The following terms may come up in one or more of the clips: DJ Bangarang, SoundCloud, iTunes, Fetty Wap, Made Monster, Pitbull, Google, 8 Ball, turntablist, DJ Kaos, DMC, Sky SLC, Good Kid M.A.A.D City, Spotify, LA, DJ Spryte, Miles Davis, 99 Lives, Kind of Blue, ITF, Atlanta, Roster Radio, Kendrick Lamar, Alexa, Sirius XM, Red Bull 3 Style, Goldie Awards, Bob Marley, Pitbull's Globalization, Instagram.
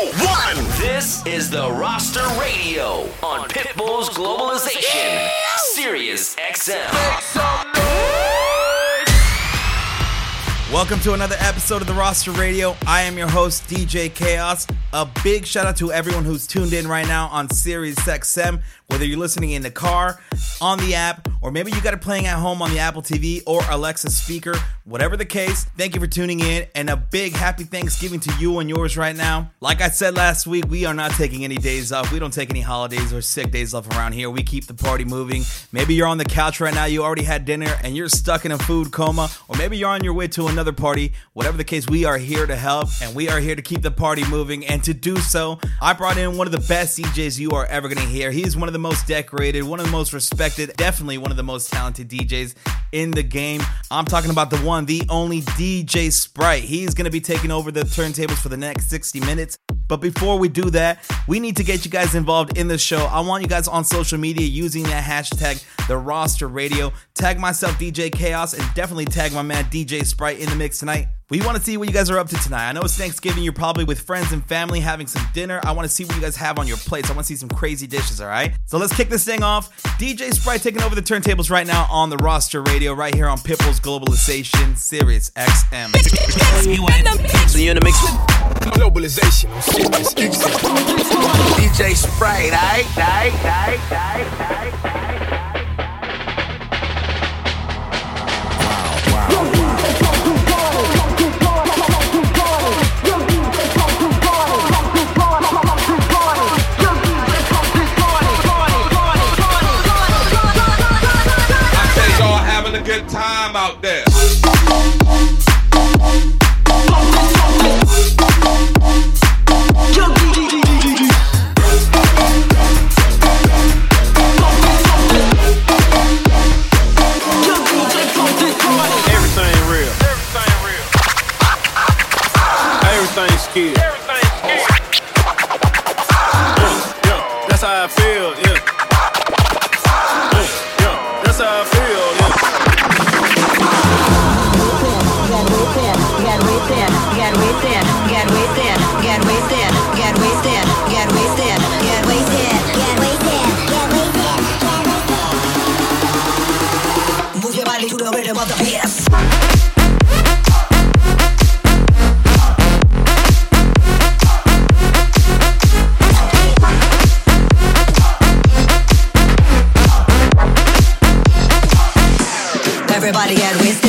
101. This is the Roster Radio on Pitbull's Globalization, Sirius XM. Make some noise! Welcome to another episode of the Roster Radio. I am your host, DJ Kaos. A big shout out to everyone who's tuned in right now on Sirius XM, whether you're listening in the car, on the app, or maybe you got it playing at home on the Apple TV or Alexa speaker. Whatever the case, thank you for tuning in, and a big happy Thanksgiving to you and yours right now. Like I said last week, we are not taking any days off. We don't take any holidays or sick days off around here. We keep the party moving. Maybe you're on the couch right now, you already had dinner, and you're stuck in a food coma, or maybe you're on your way to another party. Whatever the case, we are here to help, and we are here to keep the party moving, and to do so, I brought in one of the best DJs you are ever going to hear. He is one of the most decorated, one of the most respected, definitely one of the most talented DJs in the game. I'm talking about the one, the only DJ Spryte. He's going to be taking over the turntables for the next 60 minutes. But before we do that, we need to get you guys involved in the show. I want you guys on social media using that hashtag, the Roster Radio. Tag myself, DJ Kaos, and definitely tag my man, DJ Spryte, in the mix tonight. We want to see what you guys are up to tonight. I know it's Thanksgiving. You're probably with friends and family having some dinner. I want to see what you guys have on your plates. I want to see some crazy dishes, all right? So let's kick this thing off. DJ Spryte taking over the turntables right now on the Roster Radio right here on Pitbull's Globalization, Sirius XM. So you're in the mix with Globalization. DJ Spryte, Wow. Good time out there. Everything real. Everything skilled. Yeah. That's how I feel, yeah. That's how I feel, yeah. Get wasted. Move your body to the rhythm of the bass. Everybody get wasted.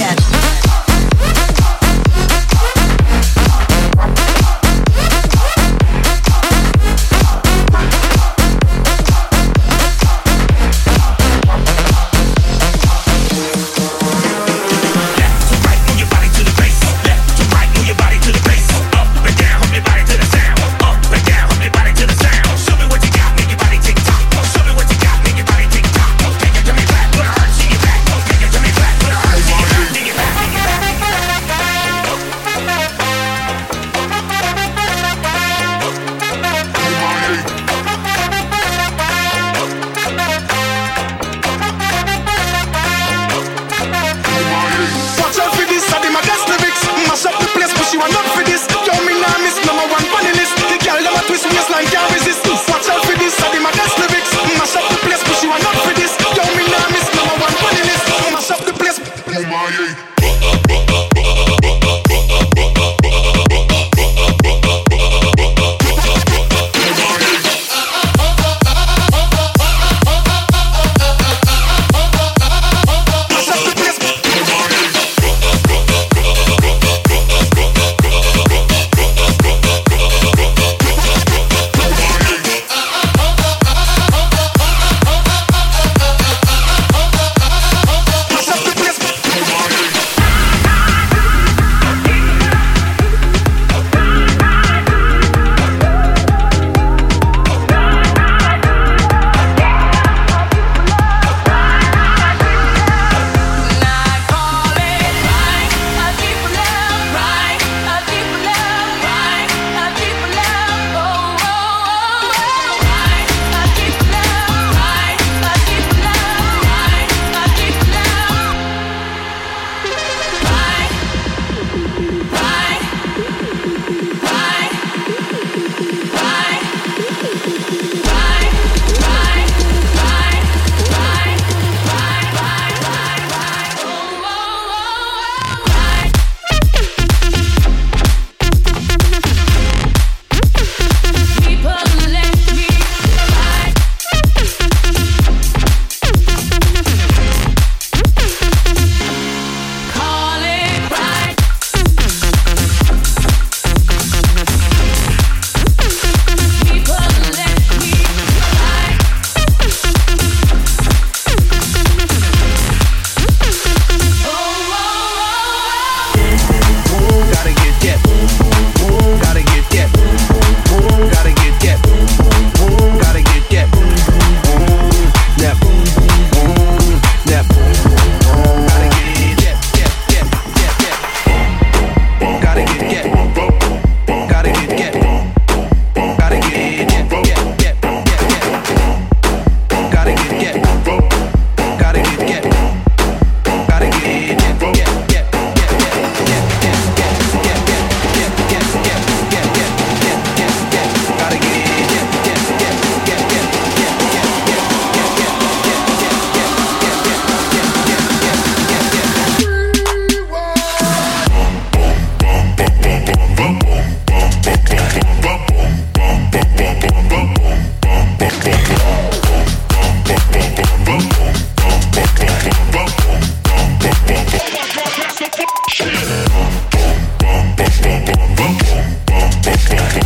Now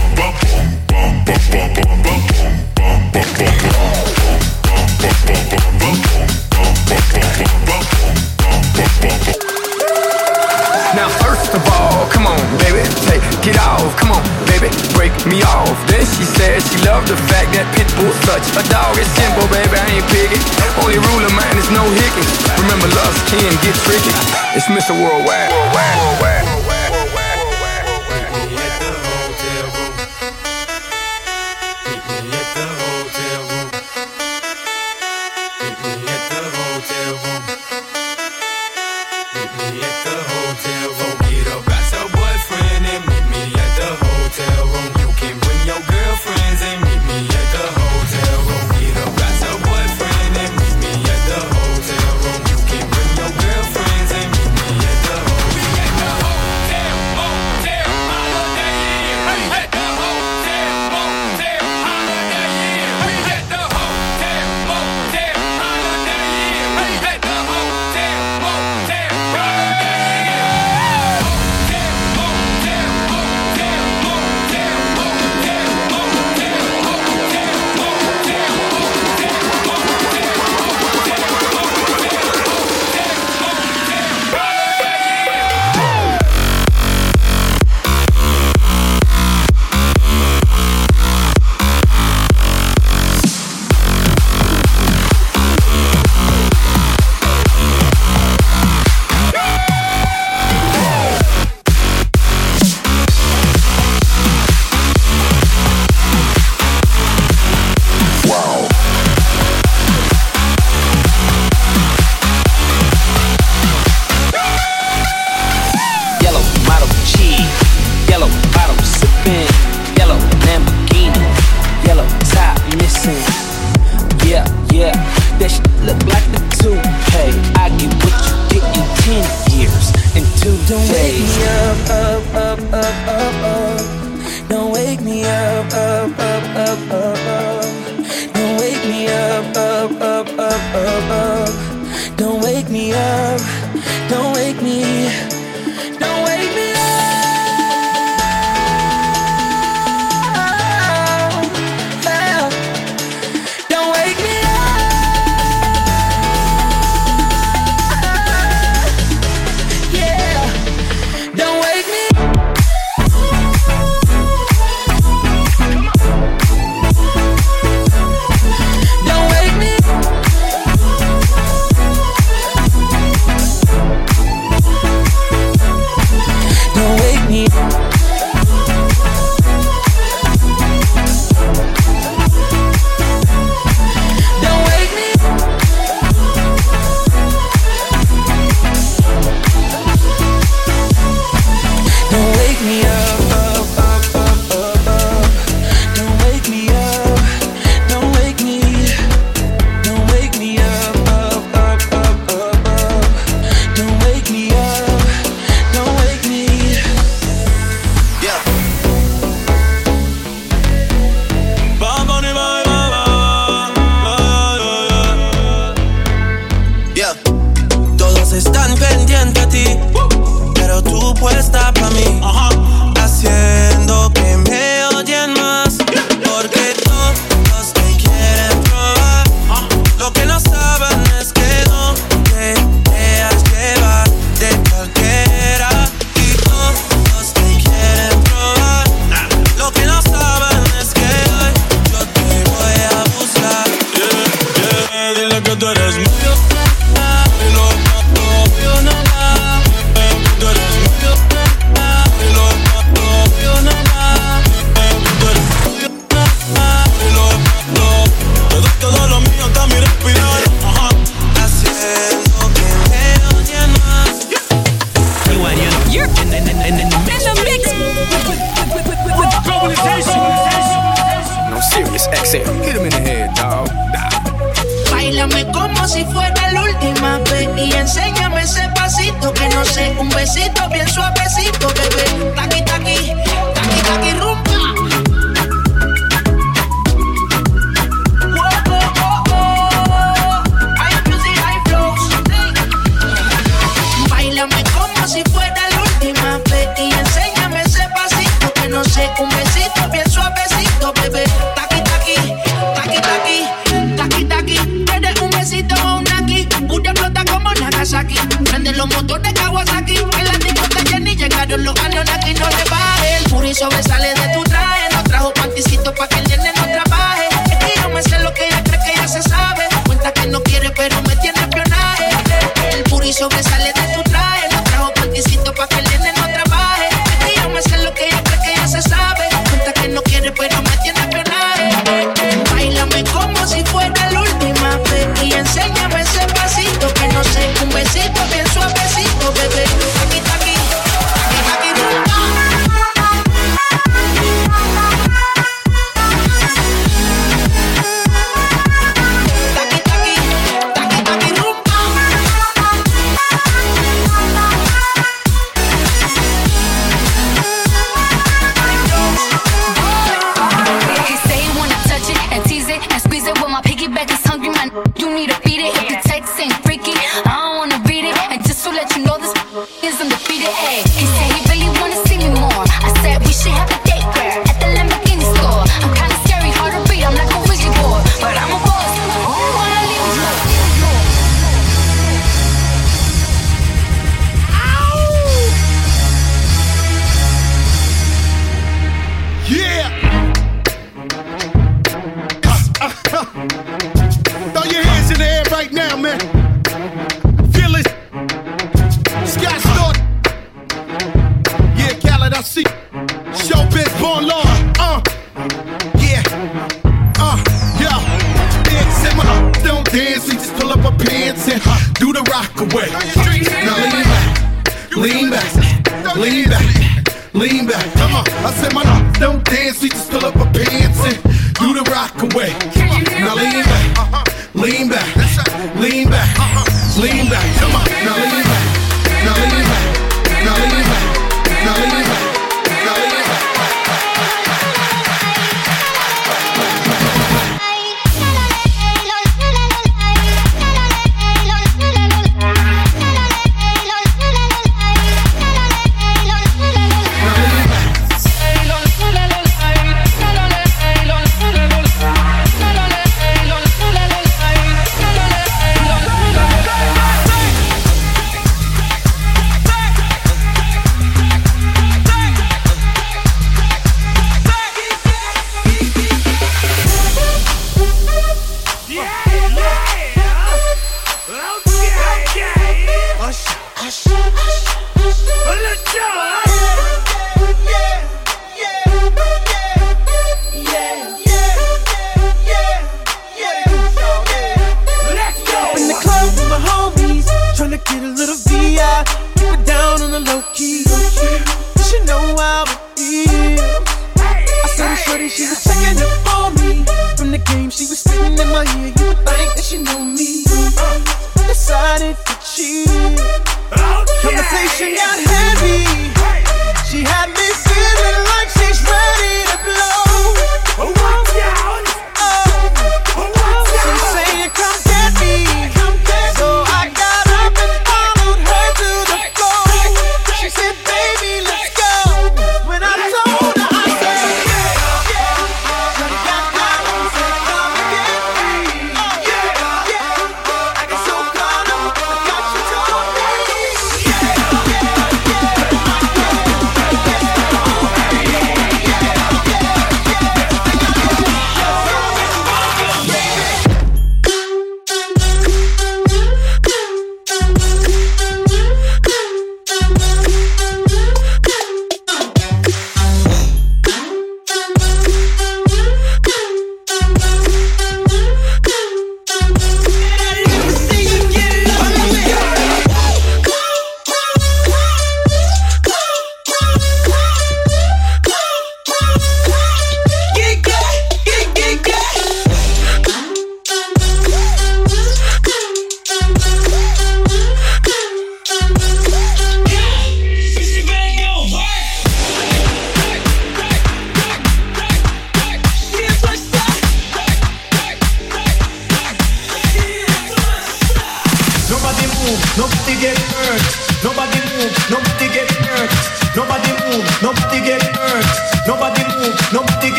first of all, come on, baby, take it off. Come on, baby, break me off. Then she said she loved the fact that Pitbull's such a dog. It's simple, baby, I ain't picking. Only rule of mine is no hicking. Remember, love can get tricky. It's Mr. Worldwide. Un besito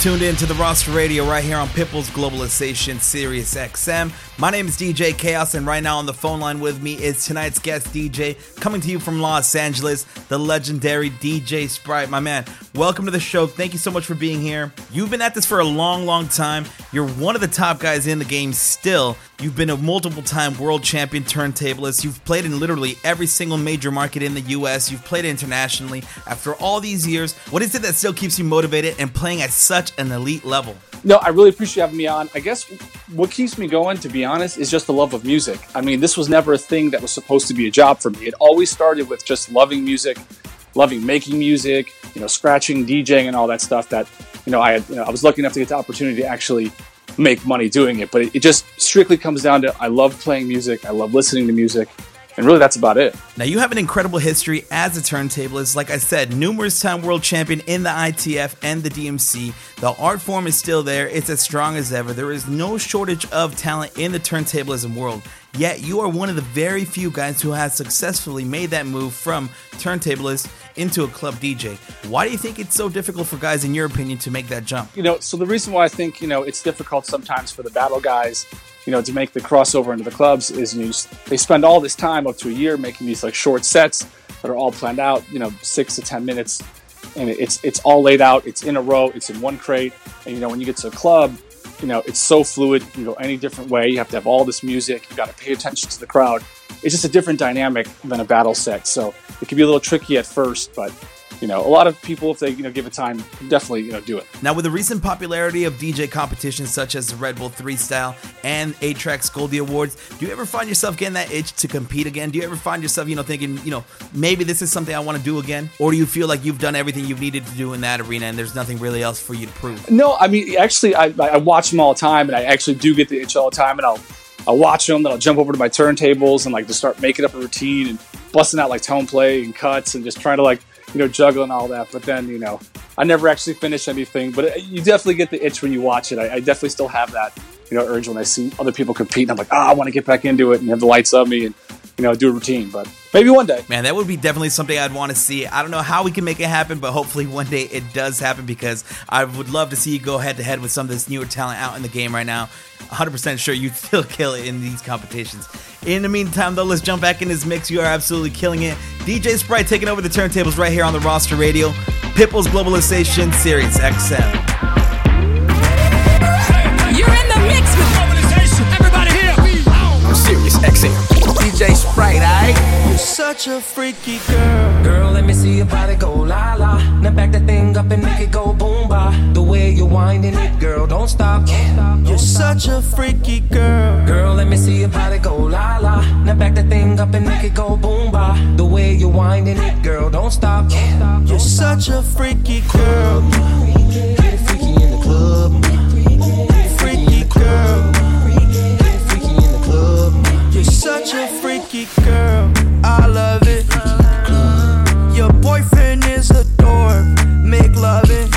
Tuned in to the Roster Radio right here on Pitbull's Globalization, Sirius XM. My name is DJ Kaos, and right now on the phone line with me is tonight's guest DJ, coming to you from Los Angeles, the legendary DJ Spryte. My man, welcome to the show. Thank you so much for being here. You've been at this for a long, long time. You're one of the top guys in the game still. You've been a multiple-time world champion turntablist. You've played in literally every single major market in the U.S. You've played internationally. After all these years, what is it that still keeps you motivated and playing at such an elite level? No, I really appreciate having me on. I guess what keeps me going, to be honest, is just the love of music. I mean, this was never a thing that was supposed to be a job for me. It always started with just loving music, loving making music, scratching, DJing, and all that stuff that, I was lucky enough to get the opportunity to actually make money doing it. But it just strictly comes down to I love playing music, I love listening to music, and really that's about it. Now, you have an incredible history as a turntablist. Like I said, numerous time world champion in the ITF and the DMC. The art form is still there. It's as strong as ever. There is no shortage of talent in the turntablism world. Yet you are one of the very few guys who has successfully made that move from turntablist into a club DJ. Why do you think it's so difficult for guys, in your opinion, to make that jump? So the reason why I think, it's difficult sometimes for the battle guys, to make the crossover into the clubs is they spend all this time, up to a year, making these short sets that are all planned out, 6 to 10 minutes, and it's all laid out, it's in a row, it's in one crate, and when you get to a club, it's so fluid, you can go any different way, you have to have all this music, you got to pay attention to the crowd. It's just a different dynamic than a battle set, so it can be a little tricky at first, but a lot of people, if they give it time, can definitely do it. Now, with the recent popularity of DJ competitions such as the Red Bull 3 Style and 8-Track's Goldie Awards, do you ever find yourself getting that itch to compete again? Do you ever find yourself thinking maybe this is something I want to do again, or do you feel like you've done everything you've needed to do in that arena and there's nothing really else for you to prove? No, I mean, actually, I watch them all the time, and I actually do get the itch all the time, and I'll watch them, then I'll jump over to my turntables and just start making up a routine and busting out tone play and cuts and just trying to juggling all that. But then, I never actually finish anything, but you definitely get the itch when you watch it. I definitely still have that, urge when I see other people compete, and I'm like, I want to get back into it and have the lights on me and, do a routine, but maybe one day. Man, that would be definitely something I'd want to see. I don't know how we can make it happen, but hopefully one day it does happen, because I would love to see you go head-to-head with some of this newer talent out in the game right now. 100% sure you'd still kill it in these competitions. In the meantime, though, let's jump back in this mix. You are absolutely killing it. DJ Spryte taking over the turntables right here on the Roster Radio. Pitbull's Globalization, Sirius XM. DJ Spryte, aight? You're such a freaky girl. Girl, let me see your body go la la. Now back that thing up and make it go boom ba. The way you're winding it, girl, don't stop. You're such a freaky girl. Girl, let me see your body go la la. Now back that thing up and make it go boom ba. The way you're winding it, girl, don't stop. You're such a freaky girl. Get it freaky in the club. Freaky girl. You're such a freaky girl, I love it. Your boyfriend is a dork, make love it.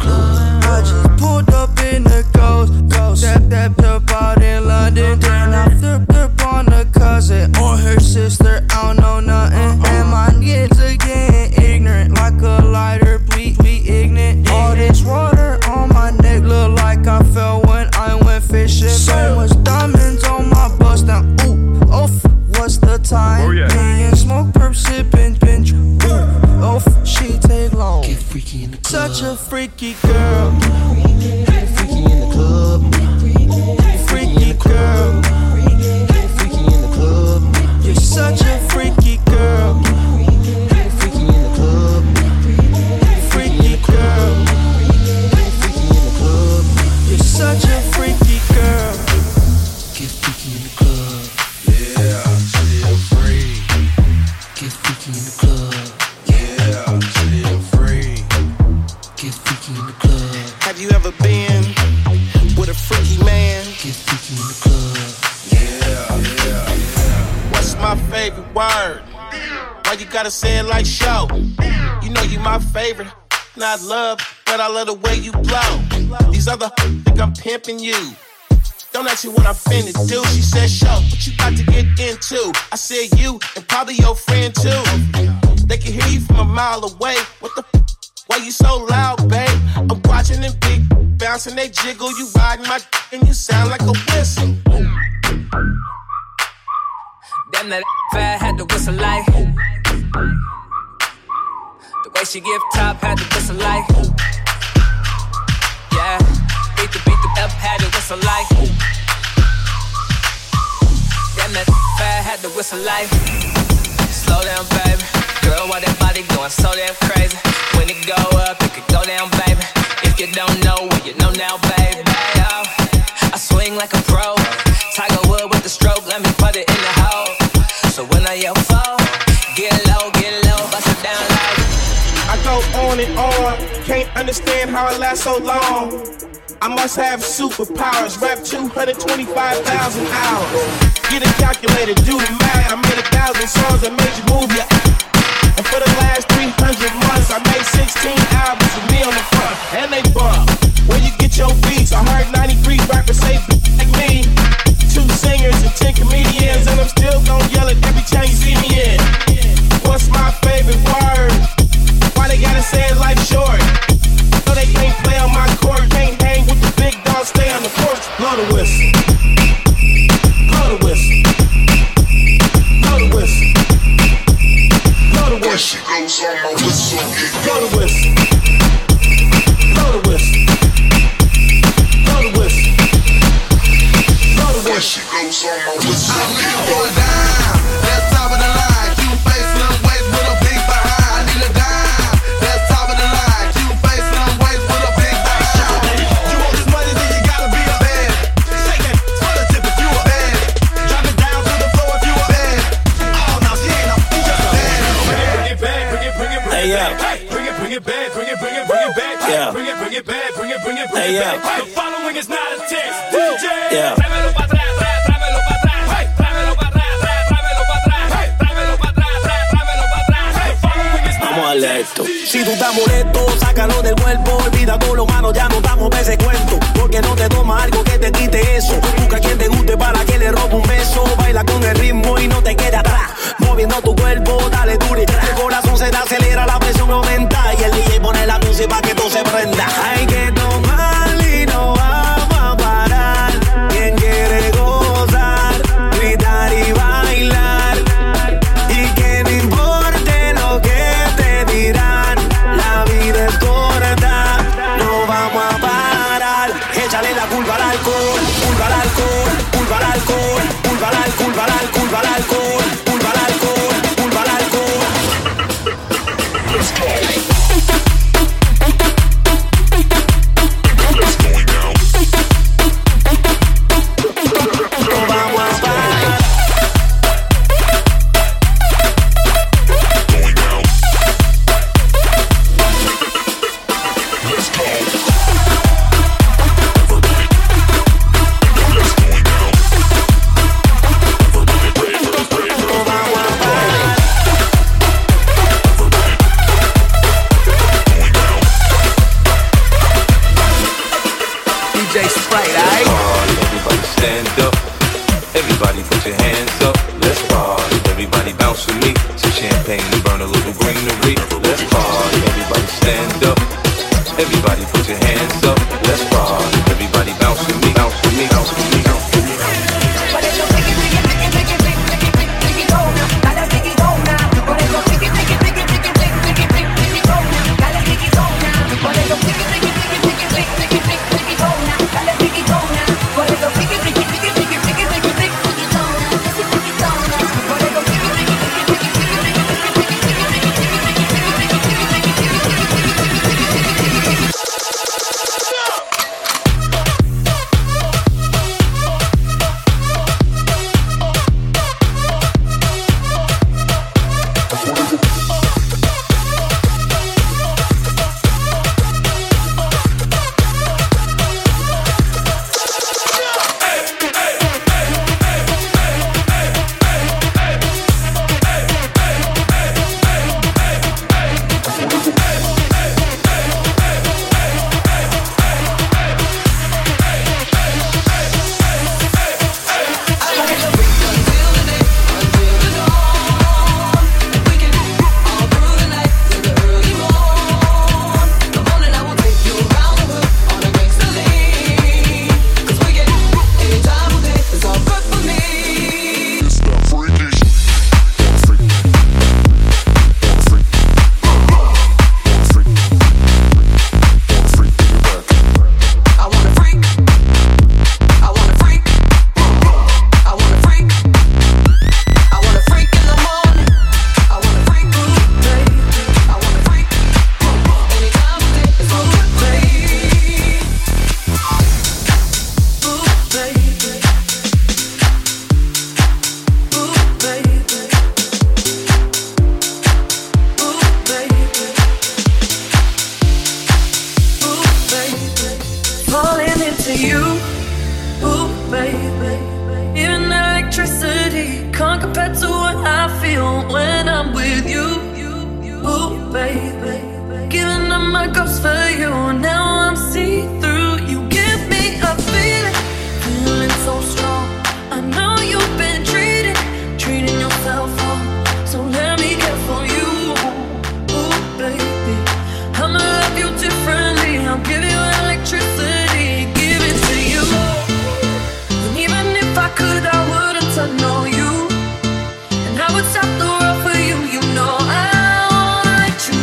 I just pulled up in the ghost, stepped up out in London. Then I flipped up on a cousin or her sister, I don't know nothing. And my kids are getting ignorant, like a lighter, bleed ignorant. All this water on my neck look like I fell when I went fishing. So much diamonds on my bust now. What's the time? Oh, yeah. Being smoke, perp, sipping, binge. Oh, she take long. Get freaky in the club. Such a freaky girl. Get freaky in the club. Freaky girl. Get freaky in the club. You're such a freaky girl. Get freaky in the club. Freaky girl. Get freaky in the club. You're such a freaky girl. Get freaky in the club. Word. Why you gotta say it like show? You know you my favorite, not love, but I love the way you blow. These other think I'm pimping you. Don't ask me what I'm finna do. She said, show, what you about to get into? I said you, and probably your friend too. They can hear you from a mile away. What the why you so loud, babe? I'm watching them big bouncing, they jiggle. You riding my and you sound like a whistle. Damn, that fat had to whistle like. The way she give top had to whistle like. Yeah, beat the up had to whistle like. Damn, that fat had to whistle like. Slow down, baby. Girl, why that body going so damn crazy? When it go up, it could go down, baby. If you don't know, well, you know now, baby. Oh, I swing like a pro. Tiger Wood with the stroke, let me put it in the hole. So when I yell fall, get low, bust it down low. I go on and on, can't understand how I last so long. I must have superpowers, rap 225,000 hours. Get a calculator, do the math, I made 1,000 songs that made you move your ass. And for the last 300 months, I made 16 albums with me on the front, and they bump. Where you get your beats, I heard 93 rappers say like me. 2 singers and 10 comedians, and I'm still gon' yell at every time you see me in. What's my favorite word? Why they gotta say it like short? So they can't play on my court, can't hang with the big dogs, stay on the porch. Blow the whistle. Blow the whistle. Blow the whistle. Blow the whistle. When she goes on my whistle, it goes. Blow the whistle. Blow the whistle. Blow the whistle. Blow the whistle. When she goes on my whistle, it goes. I'm down. That's top of the line. Cute face, little waist with a big behind. I need a dime. That's top of the line. Cute face, little waist with a big behind. You want this money, then you gotta be a bad. Shake that for the tip if you a bad. Drop it down to the floor if you a bad. Oh, now she ain't a fool, just a bad. Bring it back, bring it back. Hey, yeah. Yeah. Bring it back. Hey, yeah. The following is not a text. DJ. Yeah. Vamos al esto. Si tú estás molesto, sácalo del cuerpo. Olvida todo lo malo, ya no damos ese cuento. que no te toma algo que te quite eso. Busca a quien te guste para que le robe un beso. Baila con el ritmo y no te quede atrás. Moviendo tu cuerpo, dale duro y crack. El corazón se te acelera, la presión aumenta y el DJ pone la música para que todo se prenda. Hay que tomar y no vamos a parar. Quien quiere gozar, gritar y bailar. Y que no importe lo que te dirán, la vida es corta, no vamos a parar. Échale la culpa al alcohol, culpa al alcohol, culpa al alcohol, culpa al alcohol, culpa al alcohol, culpa al alcohol, culpa al alcohol, culpa al alcohol. Let's go.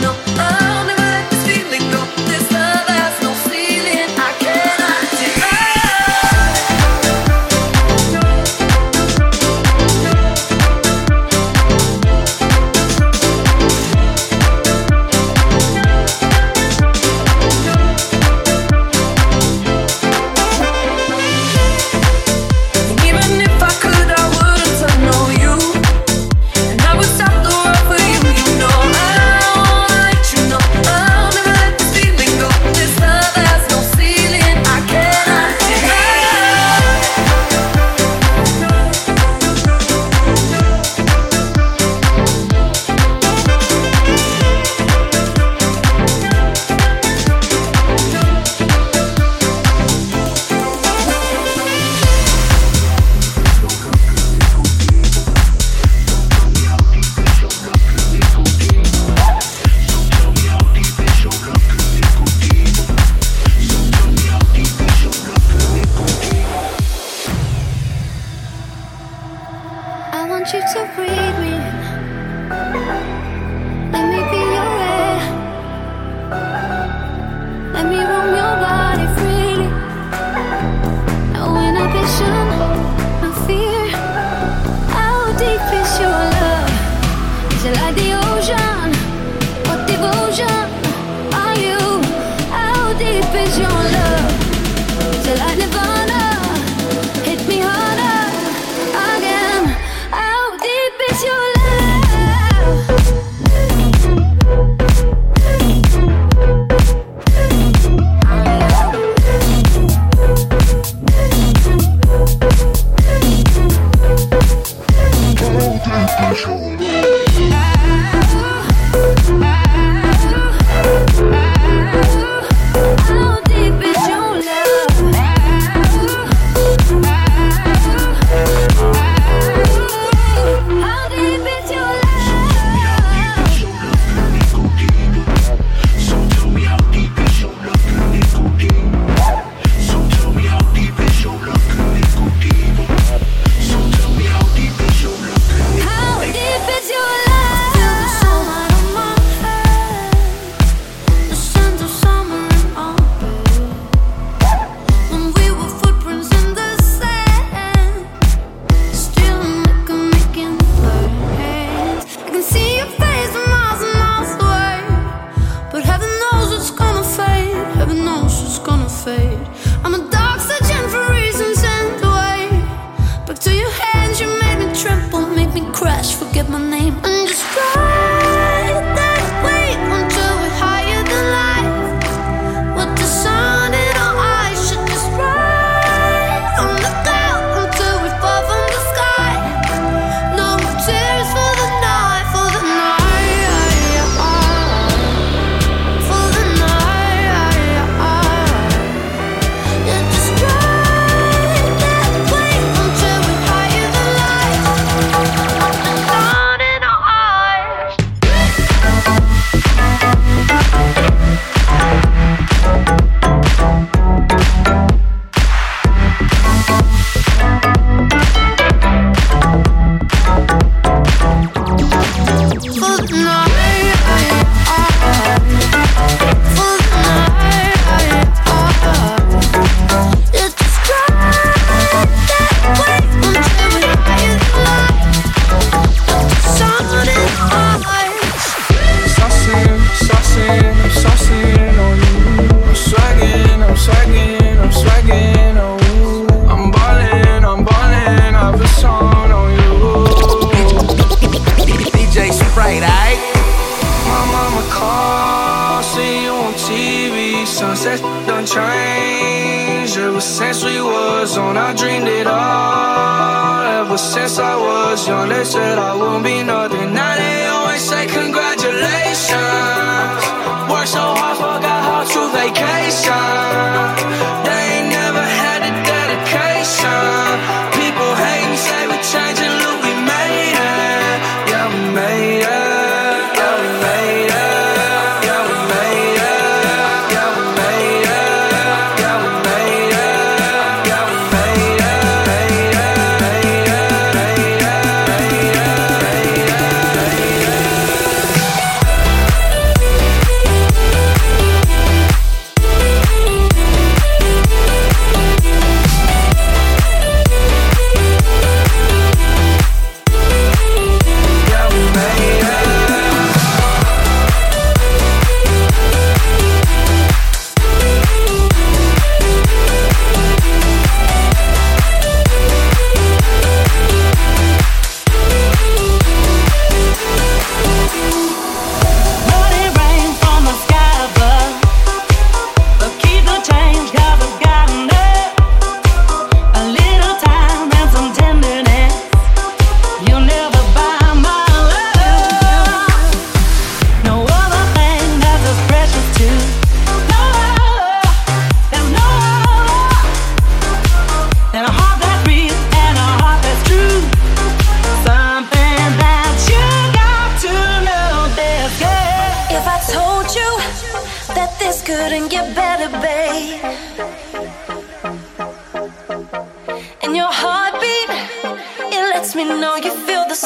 No.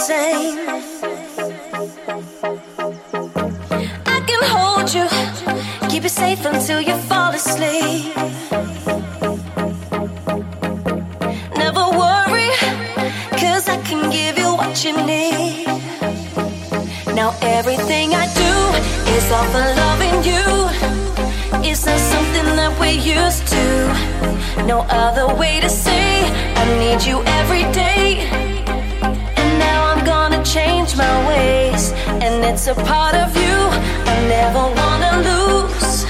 Say I can hold you, keep you safe until you fall asleep. Never worry, cause I can give you what you need. Now everything I do is all for loving you. It's not something that we're used to. No other way to say I need you every day. Change my ways, and it's a part of you I never wanna lose.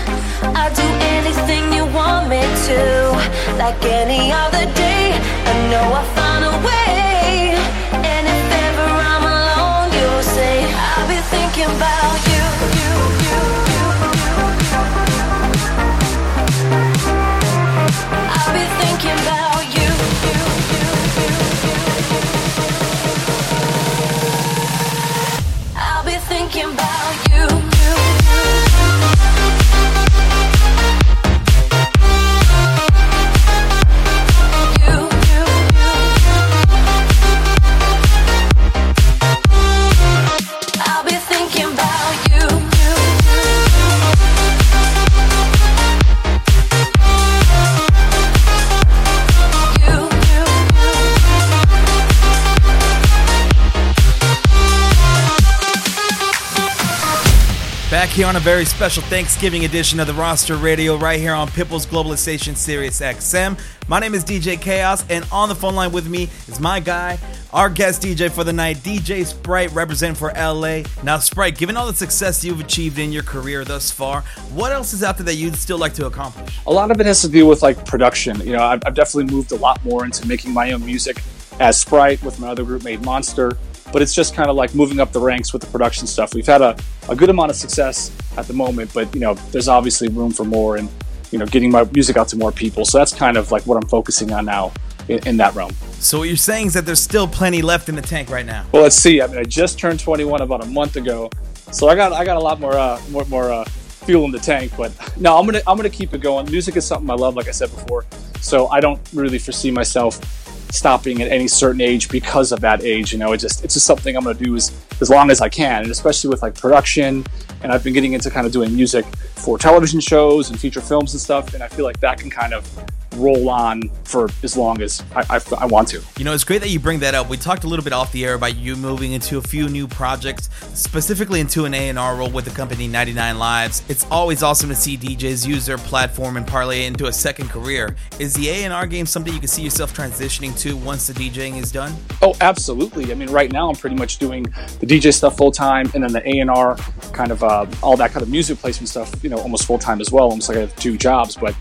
I do anything you want me to. Like any other day, I know I find a way. And if ever I'm alone, you'll say I'll be thinking about you. I'll be thinking about you. Thinking about you. Here on a very special Thanksgiving edition of the Roster Radio right here on Pitbull's Globalization Sirius XM. My name is DJ Kaos, and on the phone line with me is my guy, our guest DJ for the night, DJ Spryte, representing for LA. Now Spryte, given all the success you've achieved in your career thus far, what else is out there that you'd still like to accomplish? A lot of it has to do with like production. You know, I've definitely moved a lot more into making my own music as Spryte with my other group Made Monster. But it's just kind of like moving up the ranks with the production stuff. We've had a good amount of success at the moment, but, you know, there's obviously room for more and, you know, getting my music out to more people. So that's kind of like what I'm focusing on now in that realm. So what you're saying is that there's still plenty left in the tank right now. Well, let's see. I mean, I just turned 21 about a month ago, so I got a lot more fuel in the tank. But no, I'm gonna keep it going. Music is something I love, like I said before. So I don't really foresee myself stopping at any certain age because of that age. You know, it's just something I'm going to do as long as I can, and especially with like production. And I've been getting into kind of doing music for television shows and feature films and stuff, and I feel like that can kind of roll on for as long as I want to. You know, it's great that you bring that up. We talked a little bit off the air about you moving into a few new projects, specifically into an A&R role with the company 99 Lives. It's always awesome to see DJs use their platform and parlay into a second career. Is the A&R game something you can see yourself transitioning to once the DJing is done? Oh, absolutely. I mean, right now I'm pretty much doing the DJ stuff full time, and then the A&R kind of all that kind of music placement stuff, you know, almost full time as well. Almost like I have two jobs, but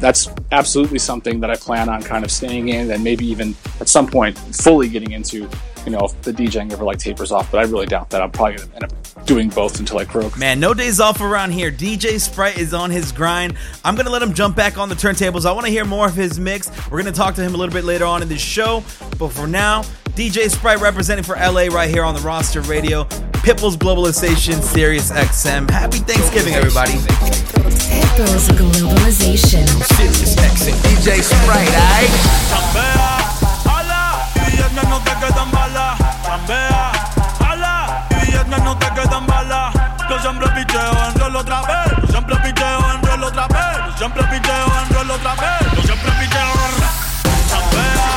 that's absolutely something that I plan on kind of staying in, and maybe even at some point fully getting into, you know, if the DJing ever like tapers off. But I really doubt that. I'm probably going to end up doing both until I croak. Man, no days off around here. DJ Spryte is on his grind. I'm going to let him jump back on the turntables. I want to hear more of his mix. We're going to talk to him a little bit later on in this show. But for now, DJ Spryte representing for LA right here on the Roster Radio, Pitbull's Globalization, Sirius XM. Happy Thanksgiving, everybody. Pitbull's Globalization. Sirius XM. DJ Spryte, aight? Chambea, ala, piernas no te quedan malas. Chambea, ala, piernas no te quedan malas. Yo siempre picheo en rol otra vez. Yo siempre picheo en rol otra vez. Yo siempre picheo en rol otra vez. Yo siempre picheo en rol. Chambea.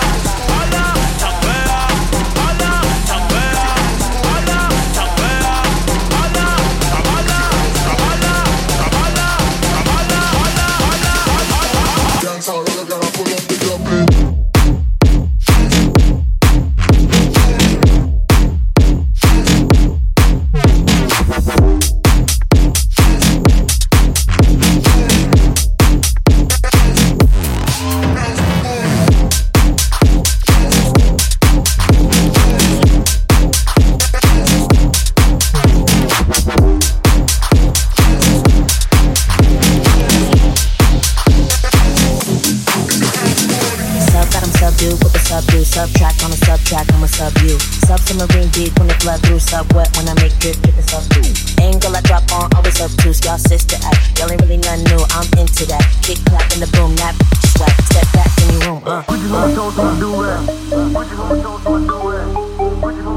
Subtract, I'ma subtract, I'ma sub you. Submarine deep when the blood through. Sub wet when I make drip, get the sub through. Angle I drop on, always obtuse. Y'all sister act, y'all ain't really nothing new. I'm into that. Kick clap in the boom, that whack. Step back in your room. What you gonna do to do it? What you gonna do to do it? What you gonna do?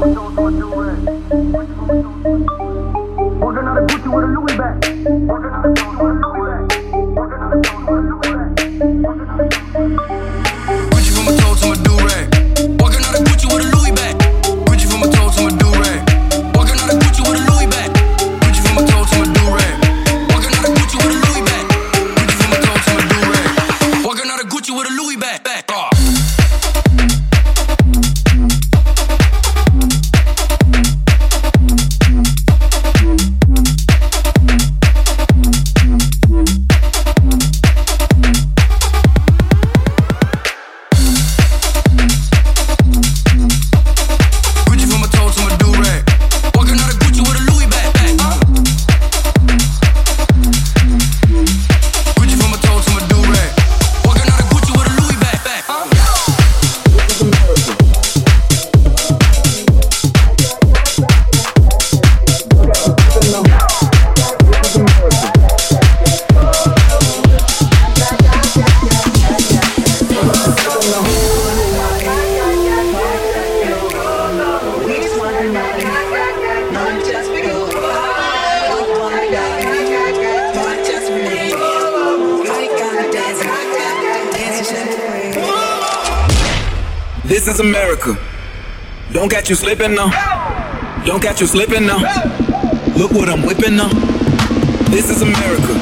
This is America. Don't catch you slipping now. Don't catch you slipping now. Look what I'm whipping now. This is America.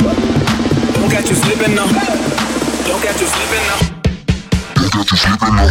Don't catch you slipping now. Don't catch you slipping now. Don't catch you slipping now.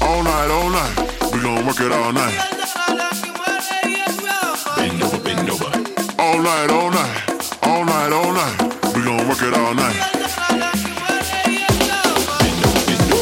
All night, we gon' work it all night. Bend over, bend over, bend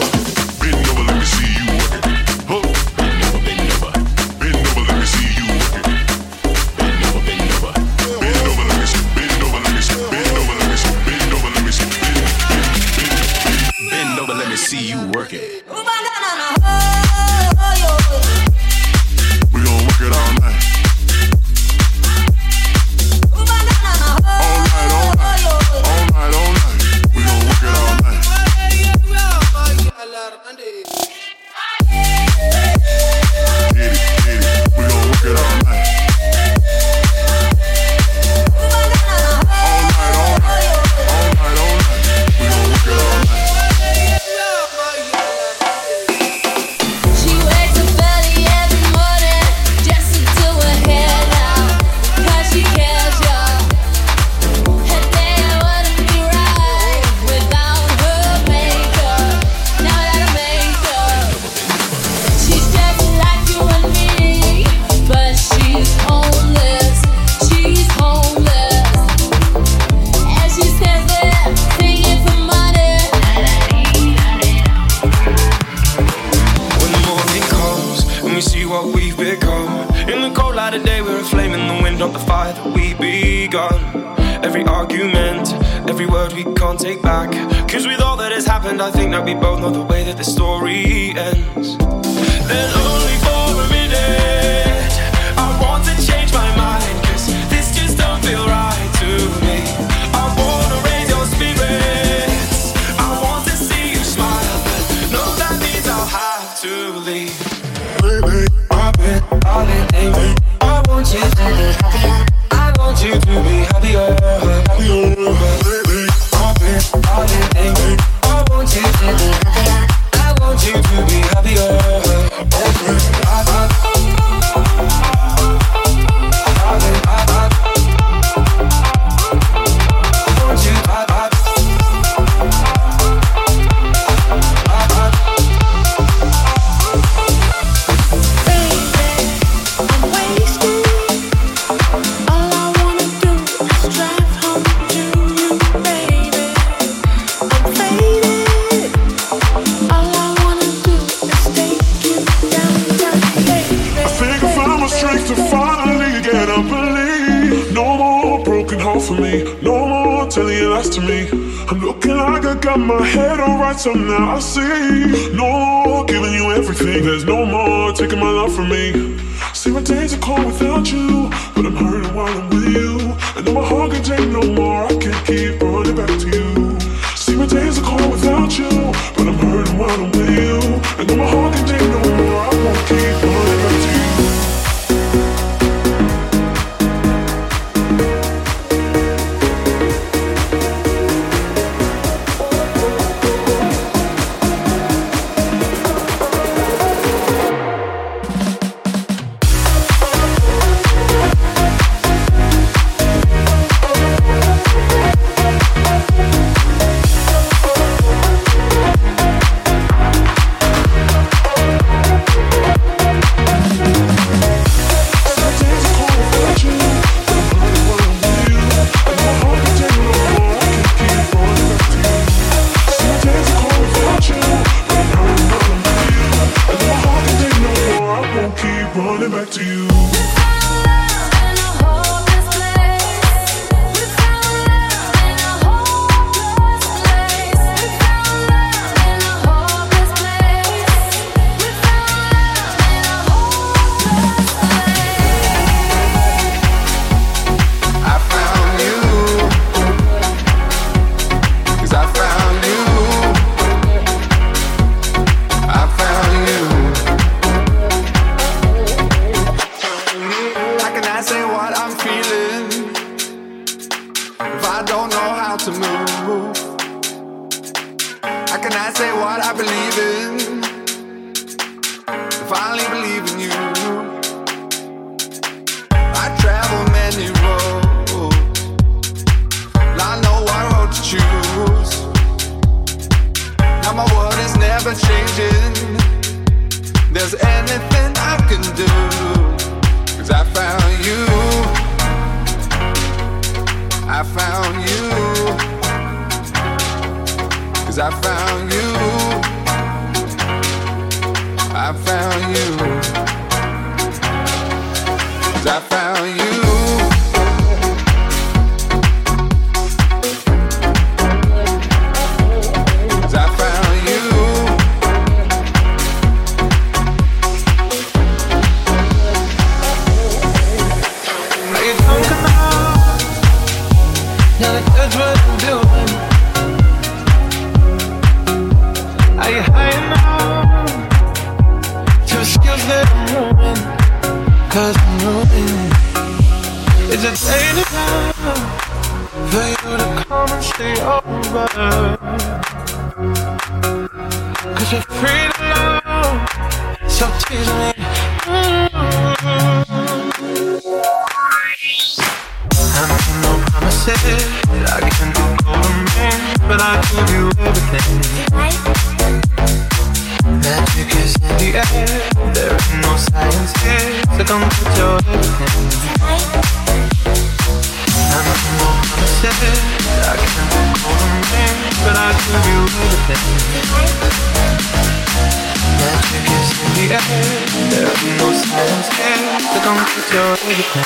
I found you, 'Cause I'm ruined. Is it taking time for you to come and stay over? 'Cause you're free to love, so tease me. I'm making no promises, I can't do golden rings, but I give you everything. Magic is in the air, there is no science here, so come put your everything. I'm making no promises, I can't do golden rings, but I give you everything. Magic is in the air, there is no science here, so come put your everything.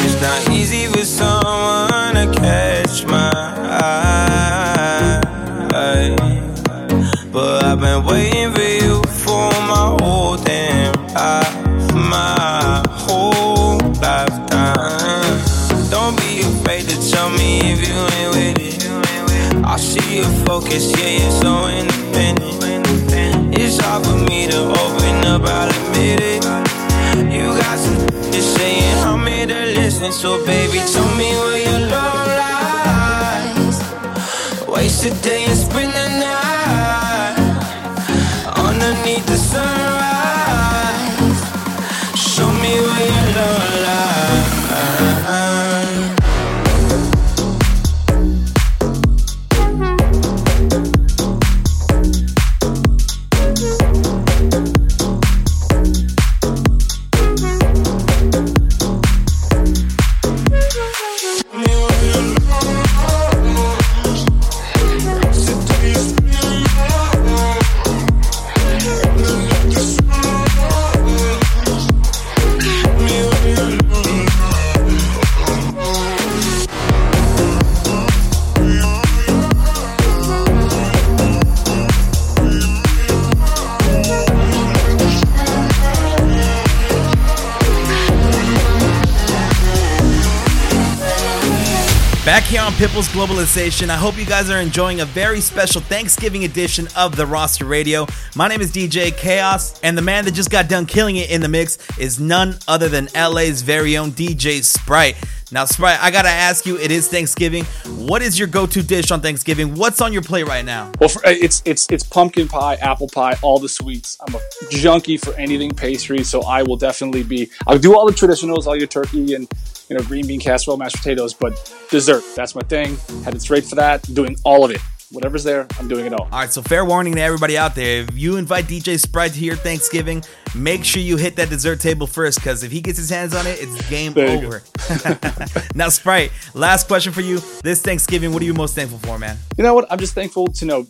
It's not easy with someone to catch my eye. afraid to tell me if you ain't with it. I see your focus, yeah, you're so independent. It's hard for me to open up, I'll admit it. You got some to say and I'm here to listen. So baby, tell me where your love lies. Waste a day and spend the night underneath the sunrise. Show me where your love lies. Back here on Pitbull's Globalization, I hope you guys are enjoying a very special Thanksgiving edition of the Roster Radio. My name is DJ Kaos, and the man that just got done killing it in the mix is none other than LA's very own DJ Spryte. Now, Spryte, I gotta ask you, it is Thanksgiving. What is your go-to dish on Thanksgiving? What's on your plate right now? Well, it's pumpkin pie, apple pie, all the sweets. I'm a junkie for anything pastry, so I will definitely be. I'll do all the traditionals, all your turkey and green bean casserole, mashed potatoes, but dessert, that's my thing. Headed straight for that. Doing all of it. Whatever's there, I'm doing it all. All right, so fair warning to everybody out there. If you invite DJ Spryte to your Thanksgiving, make sure you hit that dessert table first, because if he gets his hands on it, it's game over. Now, Spryte, last question for you. This Thanksgiving, what are you most thankful for, man? You know what? I'm just thankful to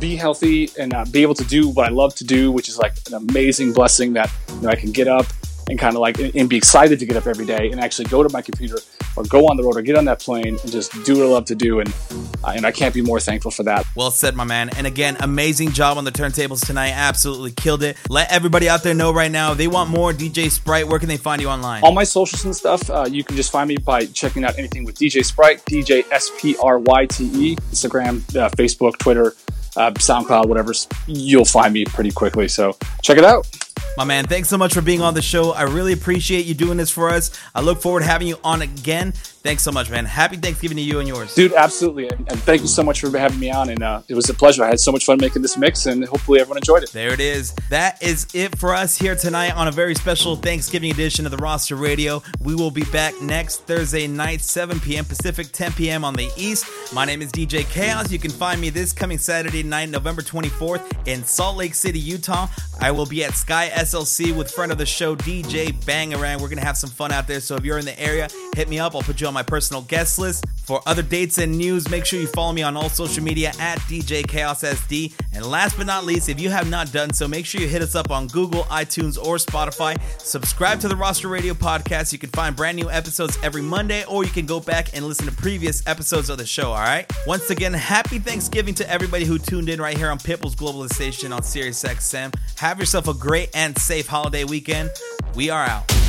be healthy and be able to do what I love to do, which is like an amazing blessing that I can get up and kind of like and be excited to get up every day and actually go to my computer or go on the road or get on that plane and just do what I love to do, and I can't be more thankful for that. Well said, my man. And again, amazing job on the turntables tonight. Absolutely killed it. Let everybody out there know right now, they want more DJ Spryte. Where can they find you online? All my socials and stuff, you can just find me by checking out anything with DJ Spryte, DJ Spryte, Instagram, Facebook, Twitter, SoundCloud, whatever. You'll find me pretty quickly, so check it out. My man, thanks so much for being on the show. I really appreciate you doing this for us. I look forward to having you on again. Thanks so much, man. Happy Thanksgiving to you and yours. Dude, absolutely. And thank you so much for having me on. And it was a pleasure. I had so much fun making this mix, and hopefully everyone enjoyed it. There it is. That is it for us here tonight on a very special Thanksgiving edition of the Roster Radio. We will be back next Thursday night, 7 p.m. Pacific, 10 p.m. on the East. My name is DJ Kaos. You can find me this coming Saturday night, November 24th in Salt Lake City, Utah. I will be at Sky SLC with friend of the show, DJ Bangarang. We're going to have some fun out there. So if you're in the area, hit me up. I'll put you on my personal guest list. For other dates and news, make sure you follow me on all social media at DJ Kaos SD. And last but not least, if you have not done so, make sure you hit us up on Google, iTunes, or Spotify. Subscribe to the Roster Radio podcast. You can find brand new episodes every Monday, or you can go back and listen to previous episodes of the show, all right? Once again, happy Thanksgiving to everybody who tuned in right here on Pitbull's Globalization on Sirius XM. Have yourself a great and safe holiday weekend. We are out.